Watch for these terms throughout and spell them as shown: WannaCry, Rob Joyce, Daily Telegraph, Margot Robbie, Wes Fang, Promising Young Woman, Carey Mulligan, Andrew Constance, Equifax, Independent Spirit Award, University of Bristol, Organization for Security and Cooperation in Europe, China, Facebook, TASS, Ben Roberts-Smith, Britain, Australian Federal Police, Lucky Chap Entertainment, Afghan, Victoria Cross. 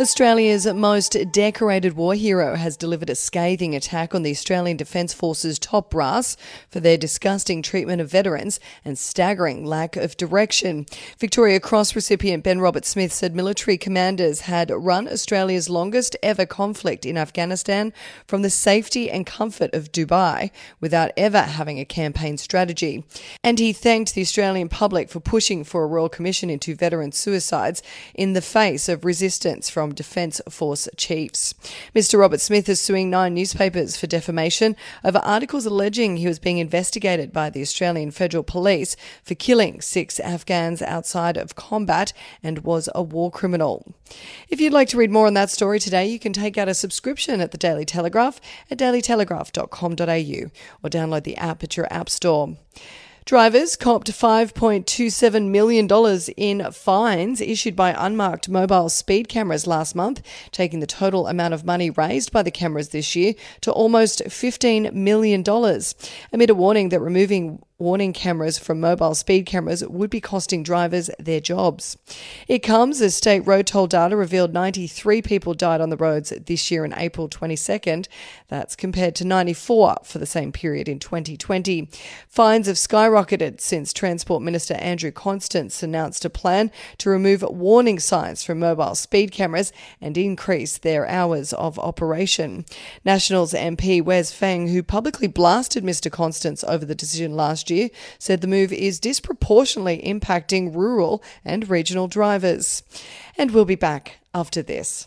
Australia's most decorated war hero has delivered a scathing attack on the Australian Defence Force's top brass for their disgusting treatment of veterans and staggering lack of direction. Victoria Cross recipient Ben Roberts-Smith said military commanders had run Australia's longest ever conflict in Afghanistan from the safety and comfort of Dubai without ever having a campaign strategy. And he thanked the Australian public for pushing for a royal commission into veteran suicides in the face of resistance from Defence Force chiefs. Mr. Roberts-Smith is suing 9 newspapers for defamation over articles alleging he was being investigated by the Australian Federal Police for killing 6 Afghans outside of combat and was a war criminal. If you'd like to read more on that story today, you can take out a subscription at the Daily Telegraph at dailytelegraph.com.au or download the app at your app store. Drivers copped $5.27 million in fines issued by unmarked mobile speed cameras last month, taking the total amount of money raised by the cameras this year to almost $15 million, amid a warning that removing warning cameras from mobile speed cameras would be costing drivers their jobs. It comes as state road toll data revealed 93 people died on the roads this year on April 22nd. That's compared to 94 for the same period in 2020. Fines have skyrocketed since Transport Minister Andrew Constance announced a plan to remove warning signs from mobile speed cameras and increase their hours of operation. Nationals MP Wes Fang, who publicly blasted Mr. Constance over the decision last year, said the move is disproportionately impacting rural and regional drivers. And we'll be back after this.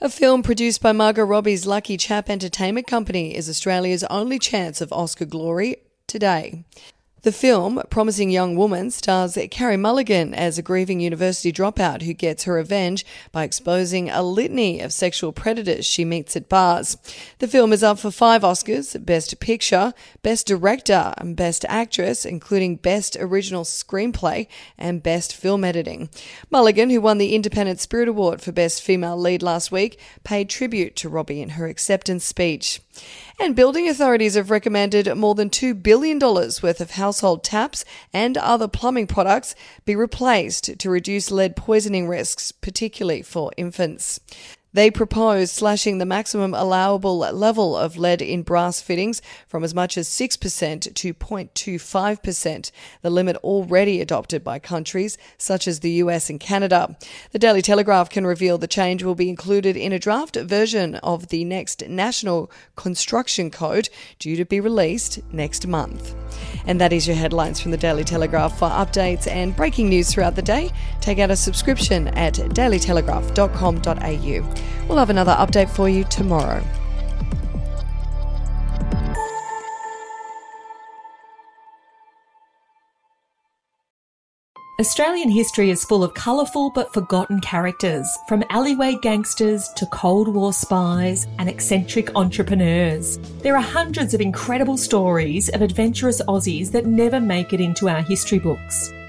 A film produced by Margot Robbie's Lucky Chap Entertainment Company is Australia's only chance of Oscar glory today. The film, Promising Young Woman, stars Carey Mulligan as a grieving university dropout who gets her revenge by exposing a litany of sexual predators she meets at bars. The film is up for 5 Oscars: Best Picture, Best Director and Best Actress, including Best Original Screenplay and Best Film Editing. Mulligan, who won the Independent Spirit Award for Best Female Lead last week, paid tribute to Robbie in her acceptance speech. And building authorities have recommended more than $2 billion worth of household taps and other plumbing products be replaced to reduce lead poisoning risks, particularly for infants. They propose slashing the maximum allowable level of lead in brass fittings from as much as 6% to 0.25%, the limit already adopted by countries such as the US and Canada. The Daily Telegraph can reveal the change will be included in a draft version of the next National Construction Code, due to be released next month. And that is your headlines from the Daily Telegraph. For updates and breaking news throughout the day, take out a subscription at dailytelegraph.com.au. We'll have another update for you tomorrow. Australian history is full of colourful but forgotten characters, from alleyway gangsters to Cold War spies and eccentric entrepreneurs. There are hundreds of incredible stories of adventurous Aussies that never make it into our history books.